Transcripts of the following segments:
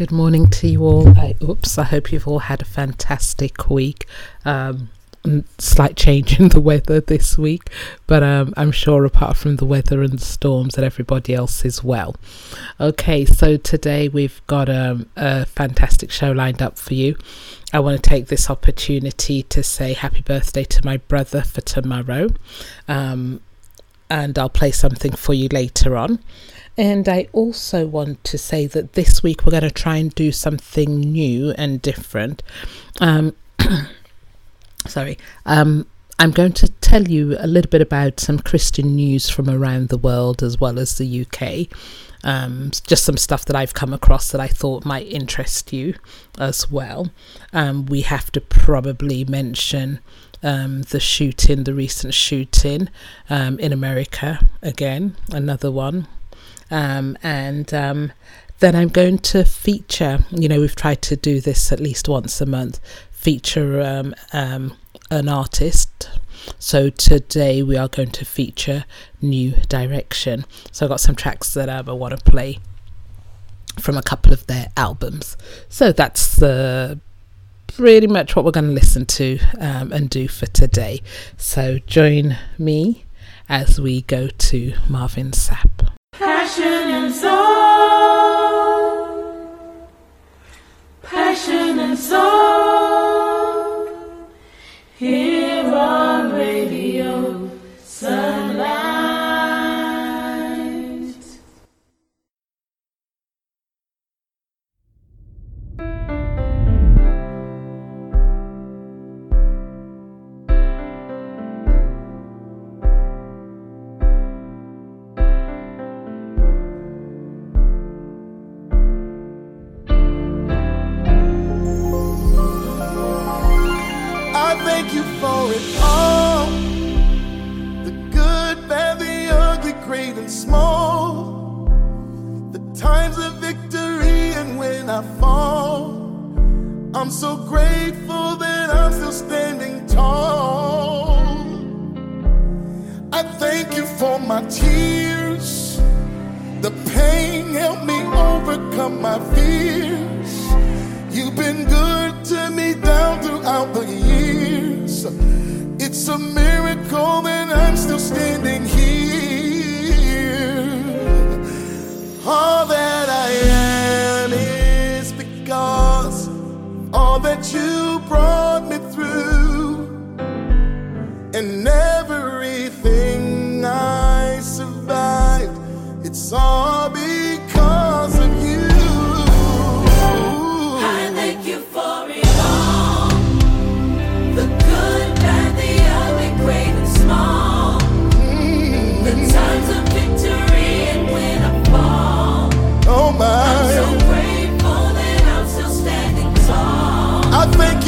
Good morning to you all. I hope you've all had a fantastic week. Slight change in the weather this week, but I'm sure apart from the weather and the storms that everybody else is well. Okay, so today we've got a fantastic show lined up for you. I want to take this opportunity to say happy birthday to my brother for tomorrow, and I'll play something for you later on. And I also want to say that this week we're going to try and do something new and different. I'm going to tell you a little bit about some Christian news from around the world as well as the UK. Just some stuff that I've come across that I thought might interest you as well. We have to probably mention the recent shooting in America again, another one. Then I'm going to feature, we've tried to do this at least once a month, feature an artist. So today we are going to feature New Direction. So I've got some tracks that I want to play from a couple of their albums. So that's pretty much what we're going to listen to and do for today. So join me as we go to Marvin Sapp. Passion and soul, passion and soul, here on Radio Sunlight. For it all, the good, bad, the ugly, great and small, the times of victory and when I fall, I'm so grateful that I'm still standing tall. I thank you for my tears, the pain helped me overcome my fears. You've been good to me down throughout the years. It's a miracle that I'm still standing here. All that I am is because all that you brought me through, and everything I survived, it's all because of you. I'm so grateful that I'm still standing tall. I think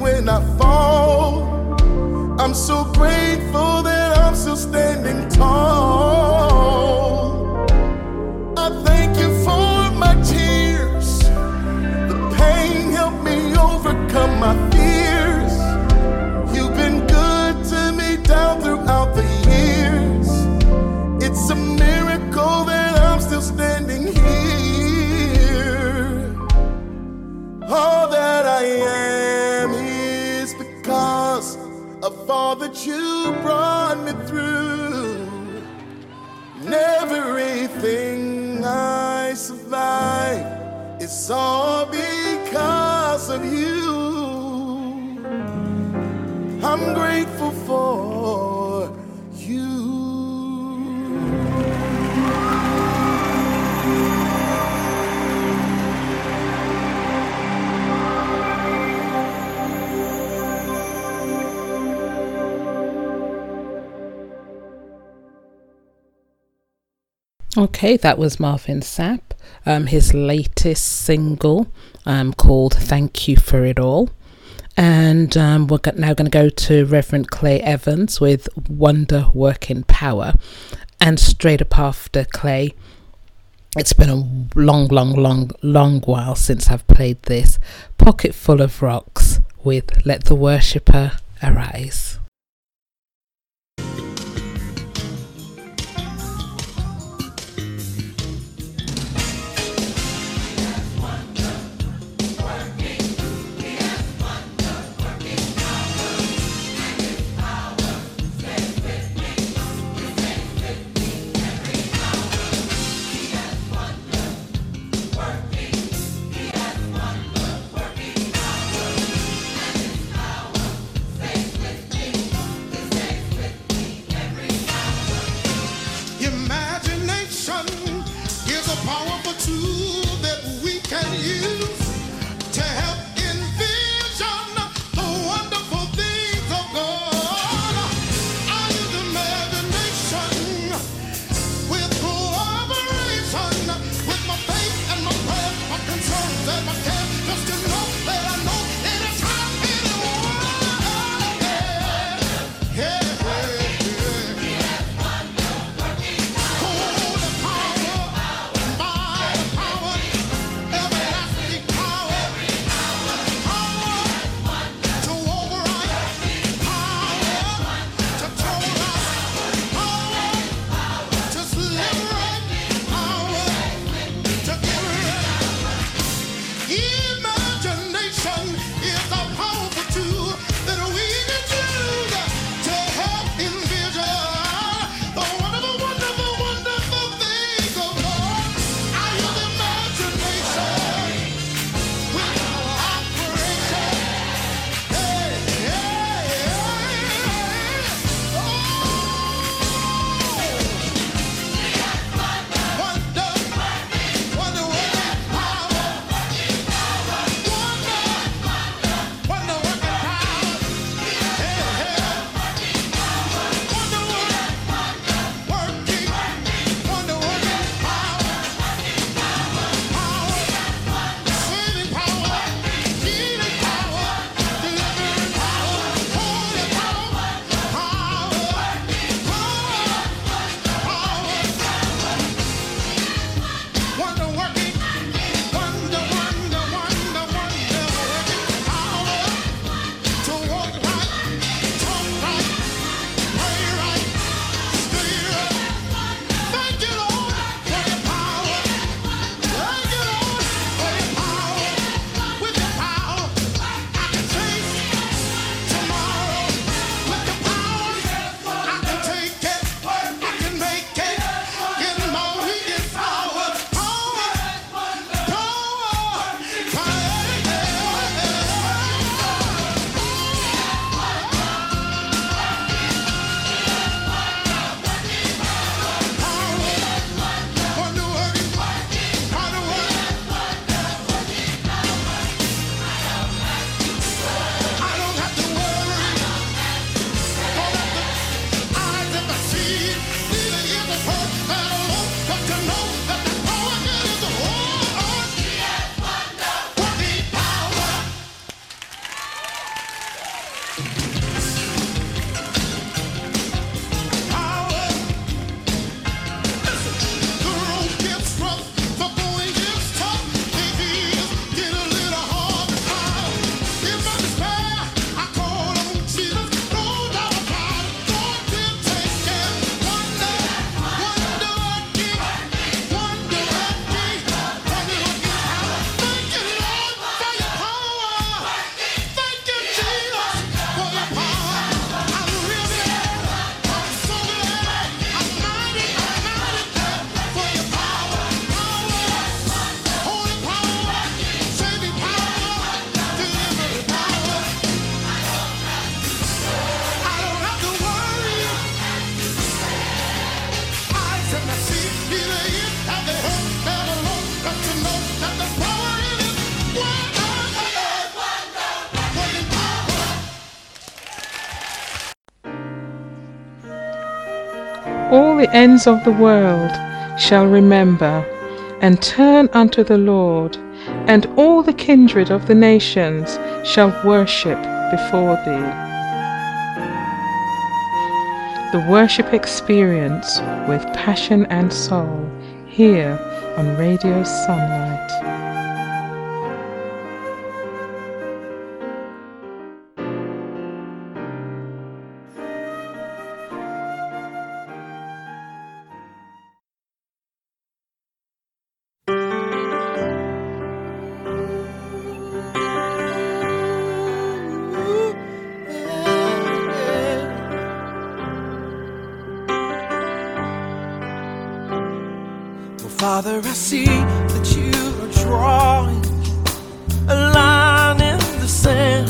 when I fall. I'm so grateful that I'm still standing tall. I thank you for my tears. The pain helped me overcome my fears. You've been good to me down throughout the years. It's a miracle that I'm still standing here. All that I am is because of all that you brought me through. And everything I survived, it's all because of you. I'm grateful for you. Okay, that was Marvin Sapp, his latest single called Thank You For It All. And we're now going to go to Reverend Clay Evans with Wonder Working Power. And straight up after Clay, it's been a long while since I've played this, Pocket Full of Rocks with Let the Worshipper Arise. the ends of the world shall remember and turn unto the Lord, and all the kindred of the nations shall worship before thee. The worship experience with Passion and Soul, here on Radio Sunlight. Father, I see that you are drawing a line in the sand,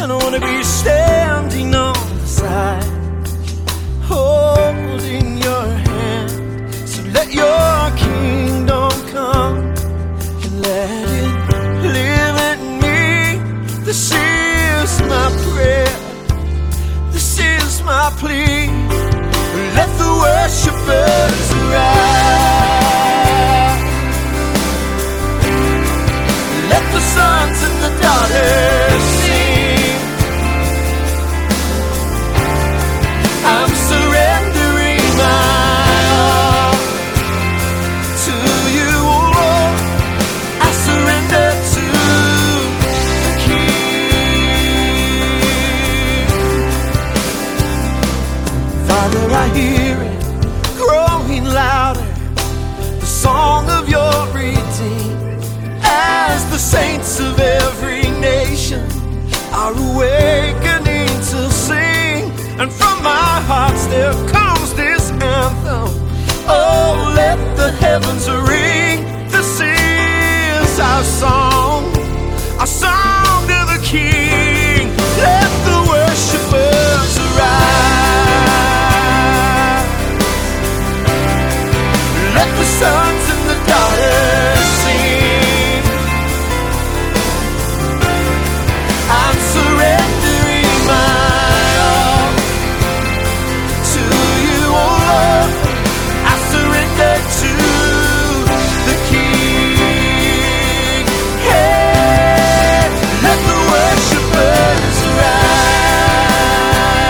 and I want to be standing on the side, holding your hand. So let your kingdom come, and let it live in me. This is my prayer, this is my plea. Let the worshipers rise. Let the sons and the daughters sing. I'm surrendering my all to you, Lord. I surrender to the King. Father, I hear it growing louder, the song of your redeemed. As the saints of every nation are awakening to sing, and from our hearts there comes this anthem. Oh, let the heavens ring. This is our song to the King. Let the worshipers arise. Let the sons and the daughters sing. I'm surrendering my all to you, oh Lord. I surrender to the King. Hey, let the worshipers rise.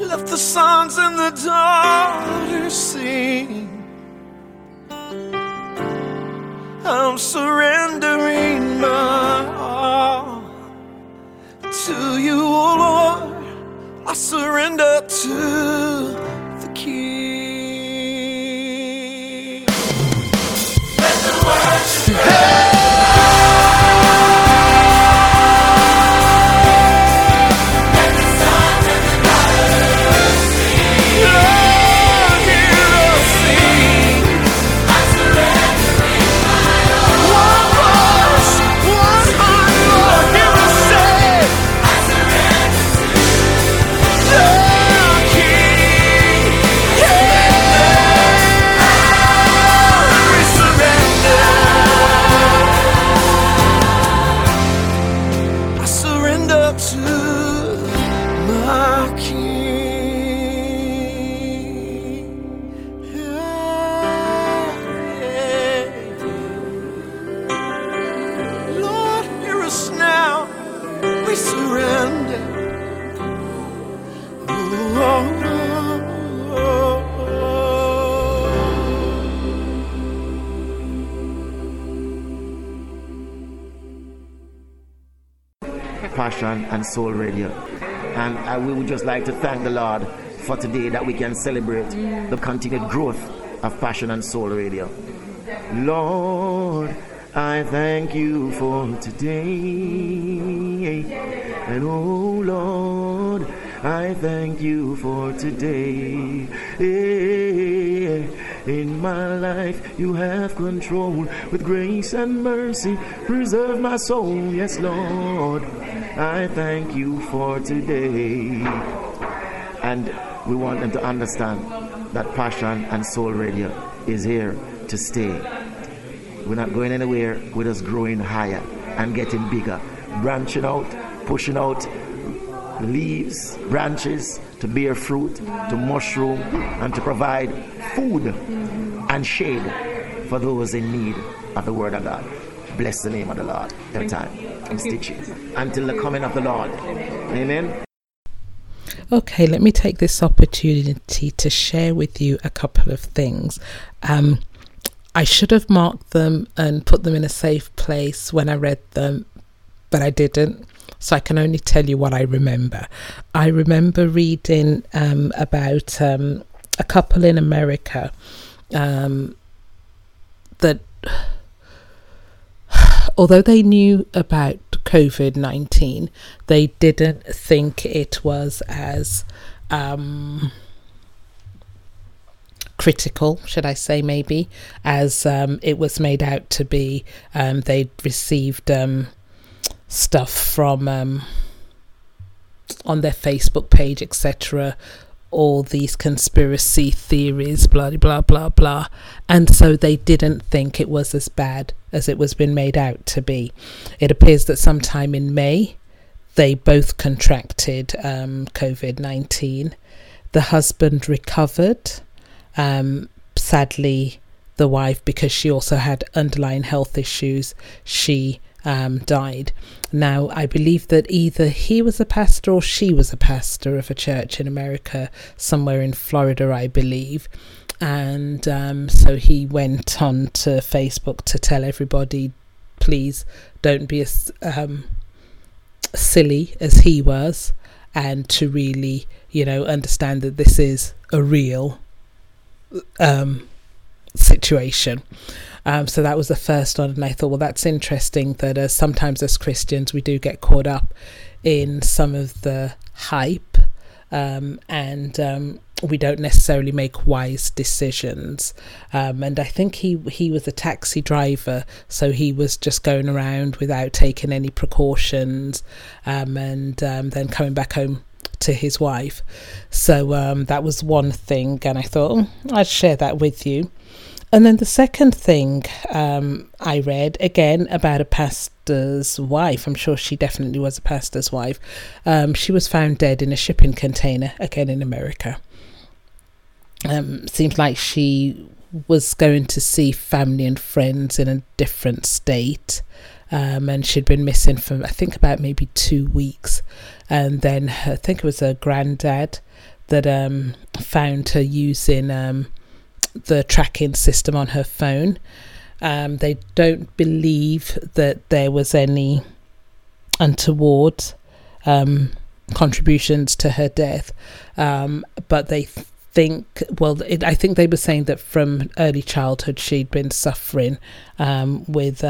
Let the sons and the daughters sing. Oh, let them sing. I'm surrendering. Passion and Soul Radio. And we would just like to thank the Lord for today that we can celebrate the continued growth of Passion and Soul Radio. Lord, I thank you for today. And oh Lord, I thank you for today. In my life you have control. With grace and mercy preserve my soul. Yes, Lord, I thank you for today. And we want them to understand that Passion and Soul Radio is here to stay. We're not going anywhere. We're just growing higher and getting bigger, branching out, pushing out leaves, branches to bear fruit, to mushroom, and to provide food and shade for those in need of the Word of God. Bless the name of the Lord every time and stitch it until the coming of the Lord. Amen. Okay, let me take this opportunity to share with you a couple of things. I should have marked them and put them in a safe place when I read them, but I didn't. So I can only tell you what I remember. I remember reading about a couple in America that, although they knew about COVID-19, they didn't think it was as critical, should I say, maybe, as it was made out to be. They received stuff from on their Facebook page, etc., all these conspiracy theories, blah blah blah blah, and so they didn't think it was as bad as it was being made out to be. It appears that sometime in May they both contracted COVID-19. The husband recovered. Sadly, the wife, because she also had underlying health issues, she died. Now, I believe that either he was a pastor or she was a pastor of a church in America, somewhere in Florida, I believe. And so he went on to Facebook to tell everybody, please don't be as silly as he was, and to really, you know, understand that this is a real situation. So that was the first one, and I thought, well, that's interesting that sometimes as Christians we do get caught up in some of the hype and we don't necessarily make wise decisions. And I think he was a taxi driver, so he was just going around without taking any precautions and then coming back home to his wife. So that was one thing, and I thought, I'd share that with you. And then the second thing I read, again, about a pastor's wife. I'm sure she definitely was a pastor's wife. She was found dead in a shipping container, again in America. Seems like she was going to see family and friends in a different state. And she'd been missing for, I think, about maybe 2 weeks. And then I think it was her granddad that found her using the tracking system on her phone. They don't believe that there was any untoward contributions to her death, but they think, I think they were saying that from early childhood she'd been suffering with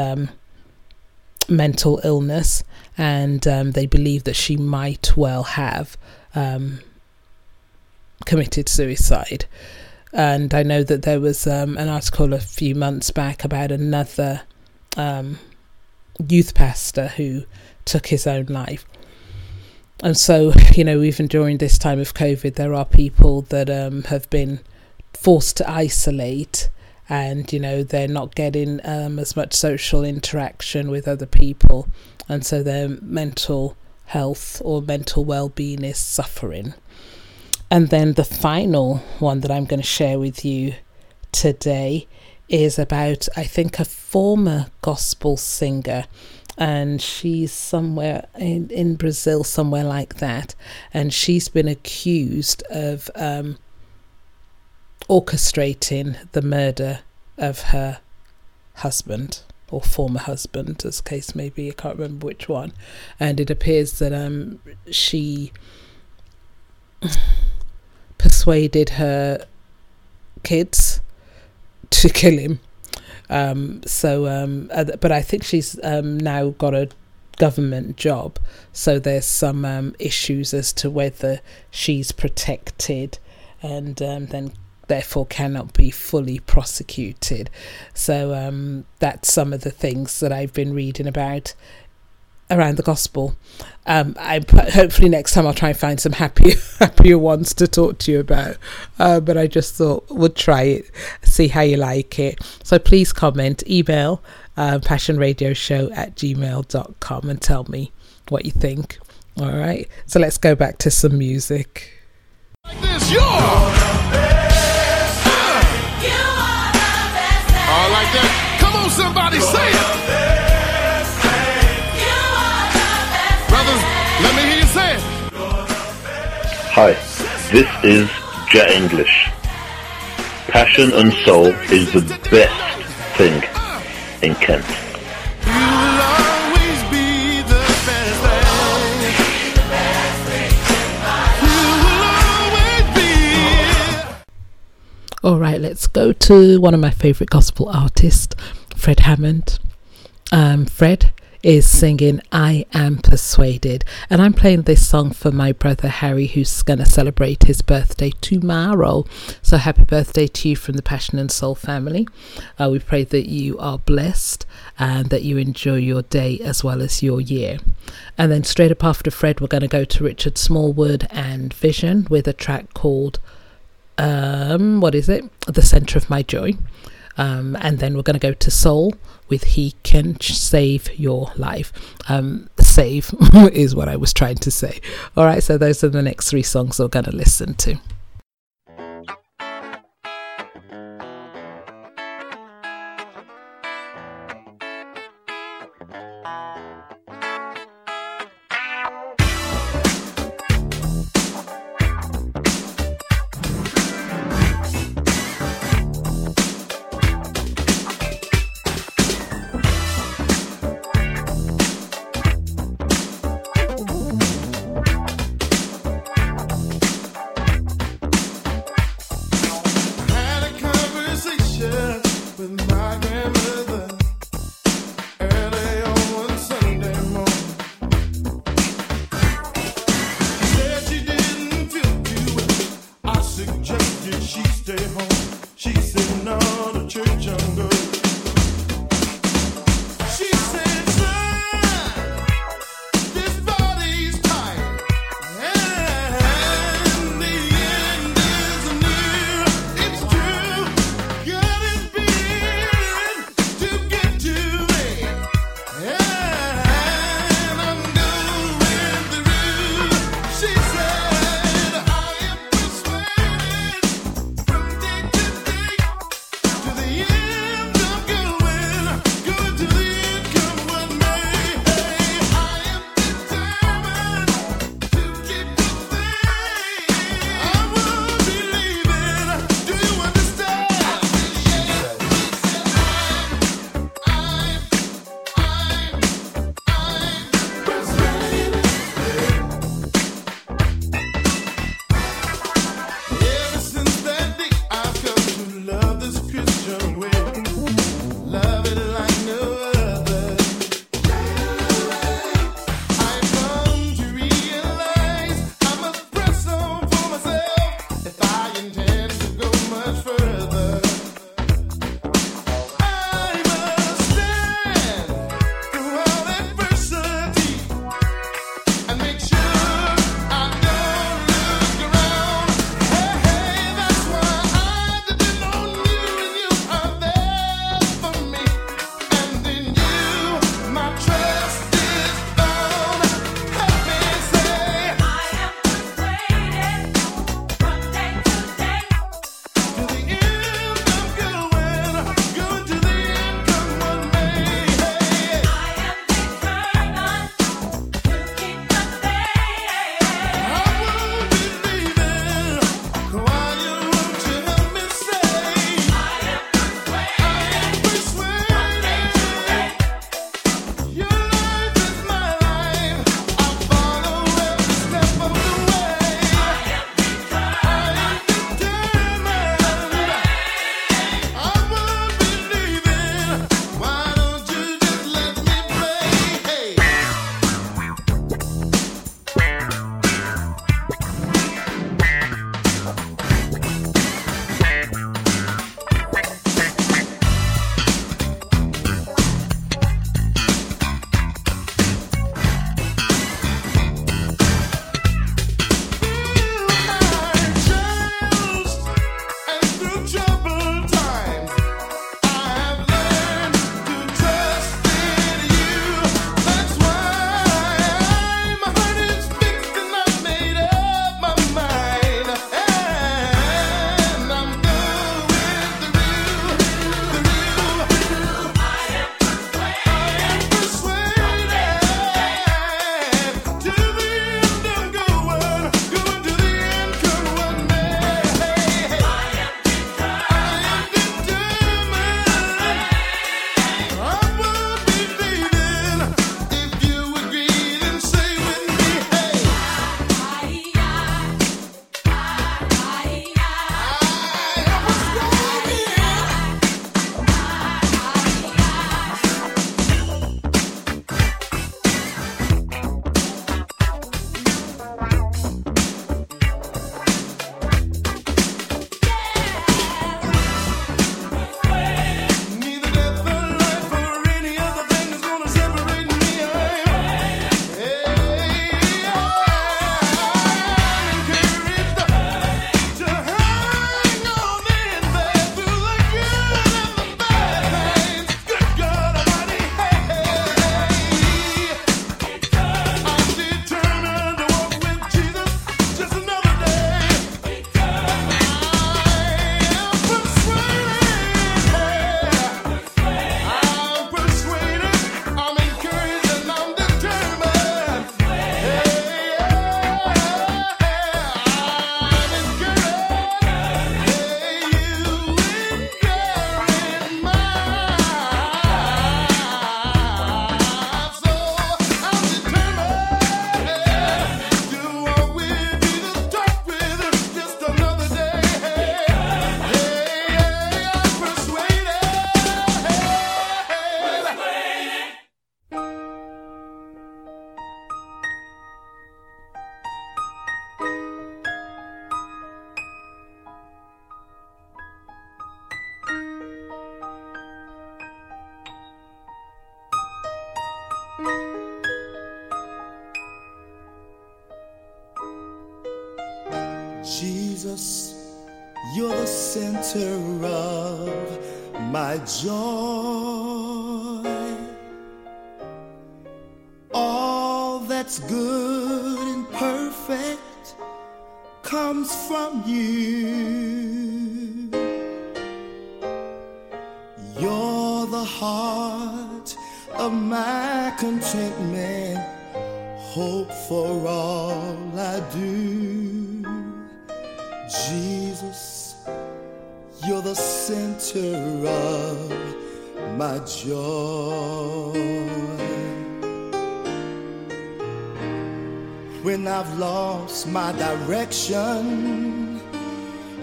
mental illness, and they believe that she might well have committed suicide. And I know that there was an article a few months back about another youth pastor who took his own life. And so, you know, even during this time of COVID, there are people that have been forced to isolate, and, you know, they're not getting as much social interaction with other people. And so their mental health or mental well-being is suffering. And then the final one that I'm going to share with you today is about, I think, a former gospel singer, and she's somewhere in Brazil, somewhere like that. And she's been accused of orchestrating the murder of her husband or former husband, as case may be, I can't remember which one. And it appears that she persuaded her kids to kill him. But I think she's now got a government job, so there's some issues as to whether she's protected and then therefore cannot be fully prosecuted. So that's some of the things that I've been reading about around the gospel. Hopefully next time I'll try and find some happier ones to talk to you about, but I just thought we'll try it, see how you like it. So please comment, email passionradioshow@gmail.com and tell me what you think. All right, so let's go back to some music like this. You're all like that. Come on, somebody, you're say it. Hi, this is Jet English. Passion and Soul is the best thing in Kent. You'll always be the best thing. Alright, let's go to one of my favourite gospel artists, Fred Hammond. Fred is singing I Am Persuaded, and I'm playing this song for my brother Harry, who's going to celebrate his birthday tomorrow. So happy birthday to you from the Passion and Soul family. We pray that you are blessed and that you enjoy your day as well as your year. And then straight up after Fred, we're going to go to Richard Smallwood and Vision with a track called The Center of My Joy. And then we're going to go to Soul with He Can Save Your Life. Save is what I was trying to say. All right, so those are the next three songs we're going to listen to. Jesus, you're the center of my joy. All that's good and perfect comes from you. You're the heart of my contentment, hope for all I do. Jesus, you're the center of my joy. When I've lost my direction,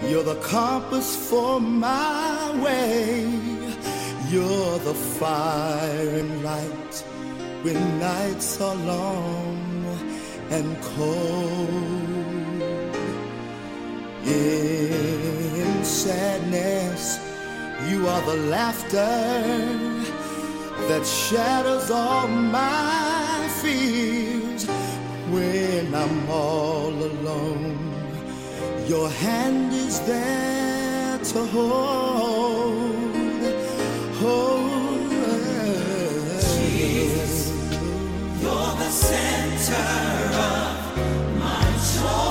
you're the compass for my way. You're the fire and light when nights are long and cold. In sadness, you are the laughter that shatters all my fears. When I'm all alone, your hand is there to hold. Jesus, you're the center of my joy.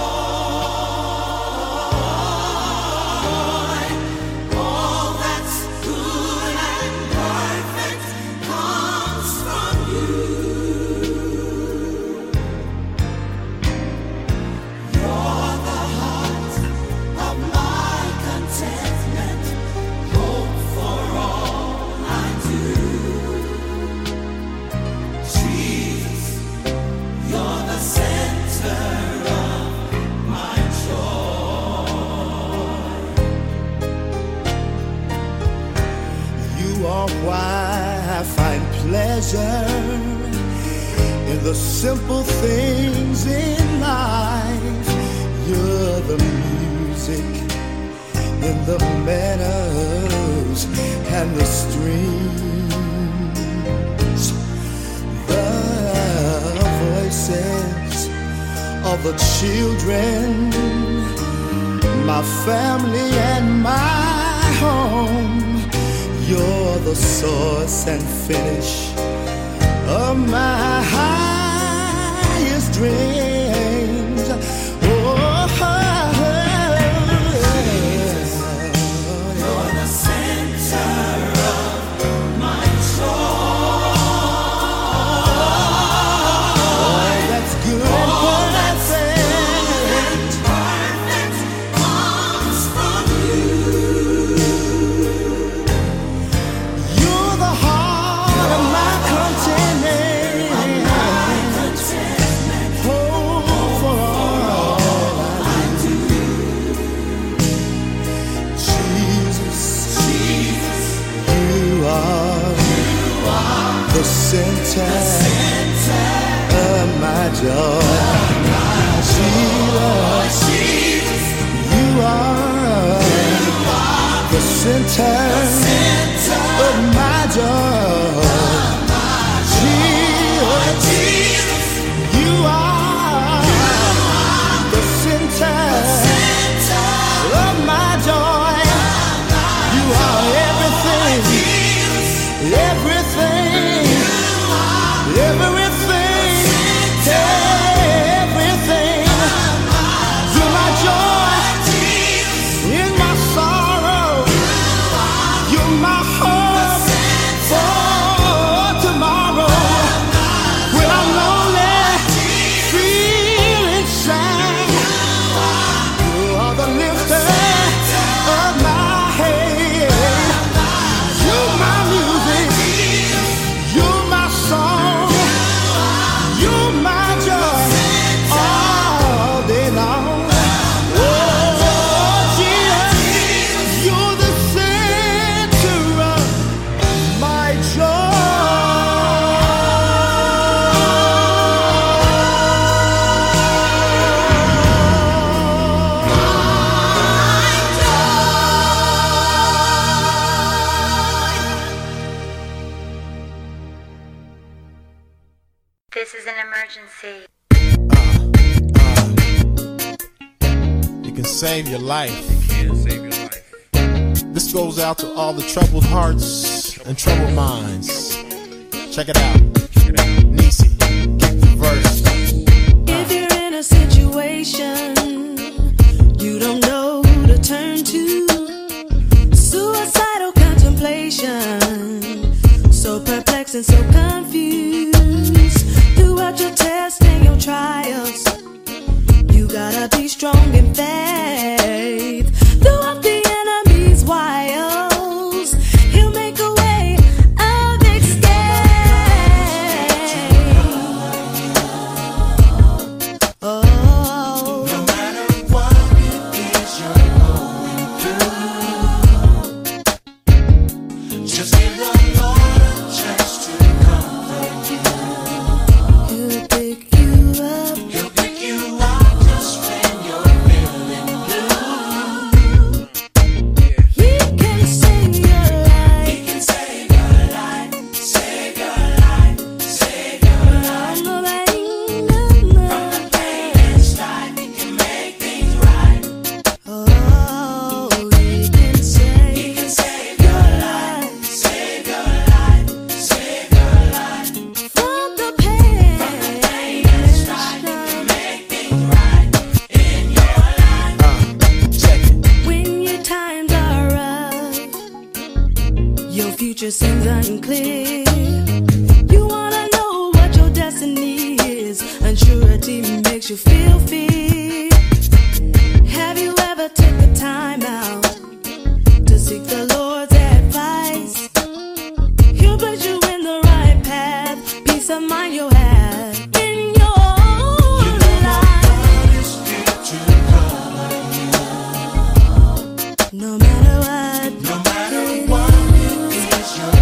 All that's good and perfect comes from you. You're the heart of my contentment, hope for all. Why I find pleasure in the simple things in life. You're the music in the meadows and the streams, the voices of the children, my family and my home. You're the source and finish of my highest dreams. Oh, Jesus, you're the center of my joy. Oh, that's good. Oh, that's good and perfect comes from you. Center of my joy. Jesus, you are the center of my joy. Jesus, you are the center of my joy. You are everything. Everything, you're my joy, in my sorrow. can save your life. This goes out to all the troubled hearts and troubled minds. Check it out. Nisi, get the verse. If you're in a situation you don't know who to turn to, suicidal contemplation, so perplexed and so confused, throughout your tests and your trials, you gotta be strong in faith. Throughout the enemy's wiles, he'll make a way of escape. Oh, no matter what it is you're going through, just give the Lord a chance to comfort you. He'll pick you up. He'll pick you up. Seems unclear. You wanna know what your destiny is. Uncertainty makes you feel fear. Have you ever taken the time out to seek the Lord's advice? He'll place you in the right path. Peace of mind you'll have in your own life. No matter what. No matter what. Save your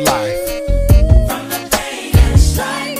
life. From the pain and strife,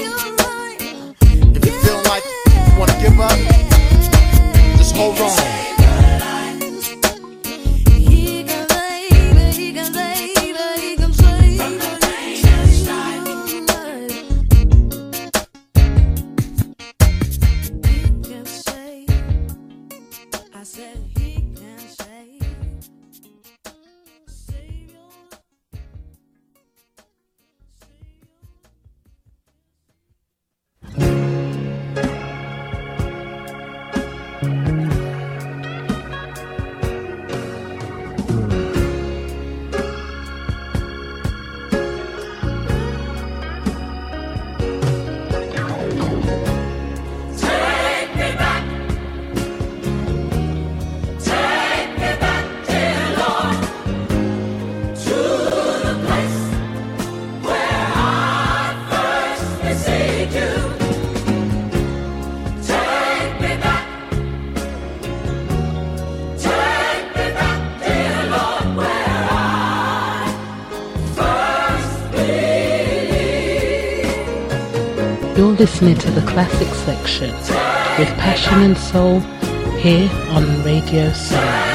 You're listening to the Classic Section with Passion and Soul here on Radio Soul.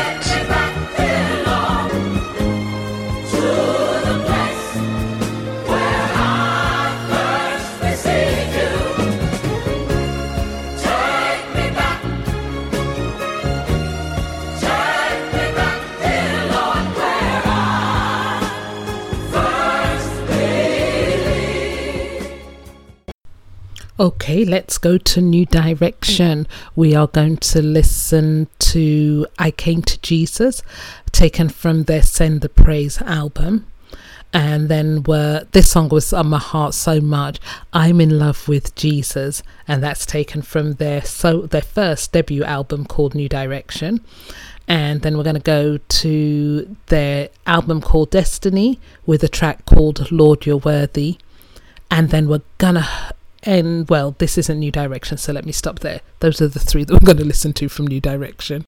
Okay, let's go to New Direction. We are going to listen to I Came to Jesus, taken from their Send the Praise album. And then this song was on my heart so much, I'm in Love with Jesus. And that's taken from their first debut album called New Direction. And then we're going to go to their album called Destiny with a track called Lord You're Worthy. And then we're going to... And well, this isn't New Direction, so let me stop there. Those are the three that we're going to listen to from New Direction.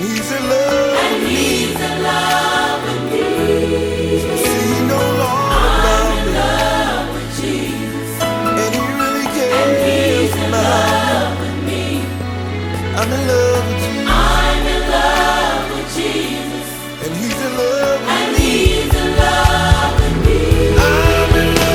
and he's in love. And he's in love with me. See, no longer I'm in love with Jesus. And he really cares. And he's in love with me. I'm in love with Jesus. I'm in love with Jesus. And he's in love with me. And he's in love with me. I'm in love.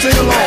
Sing along.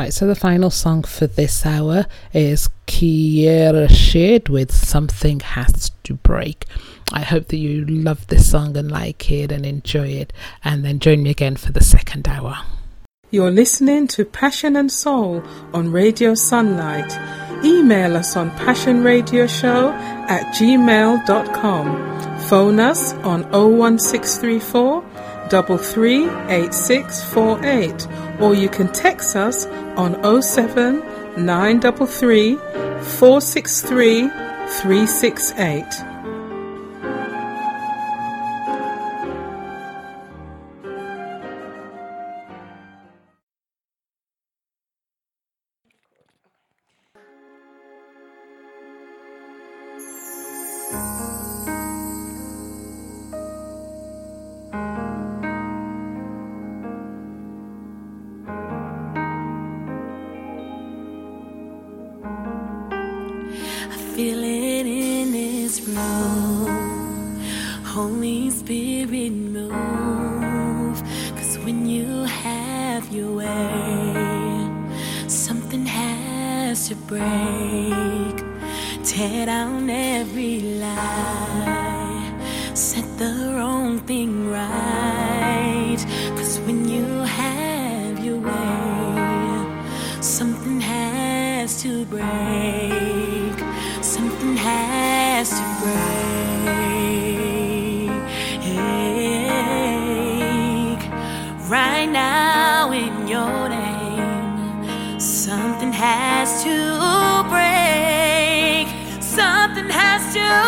Alright, so the final song for this hour is Kiera Shed with Something Has to Break. I hope that you love this song and like it and enjoy it, and then join me again for the second hour. You're listening to Passion and Soul on Radio Sunlight. Email us on passionradioshow@gmail.com. Phone us on 01634 338648, or you can text us on 07933 463 368. Something has to break. Something has to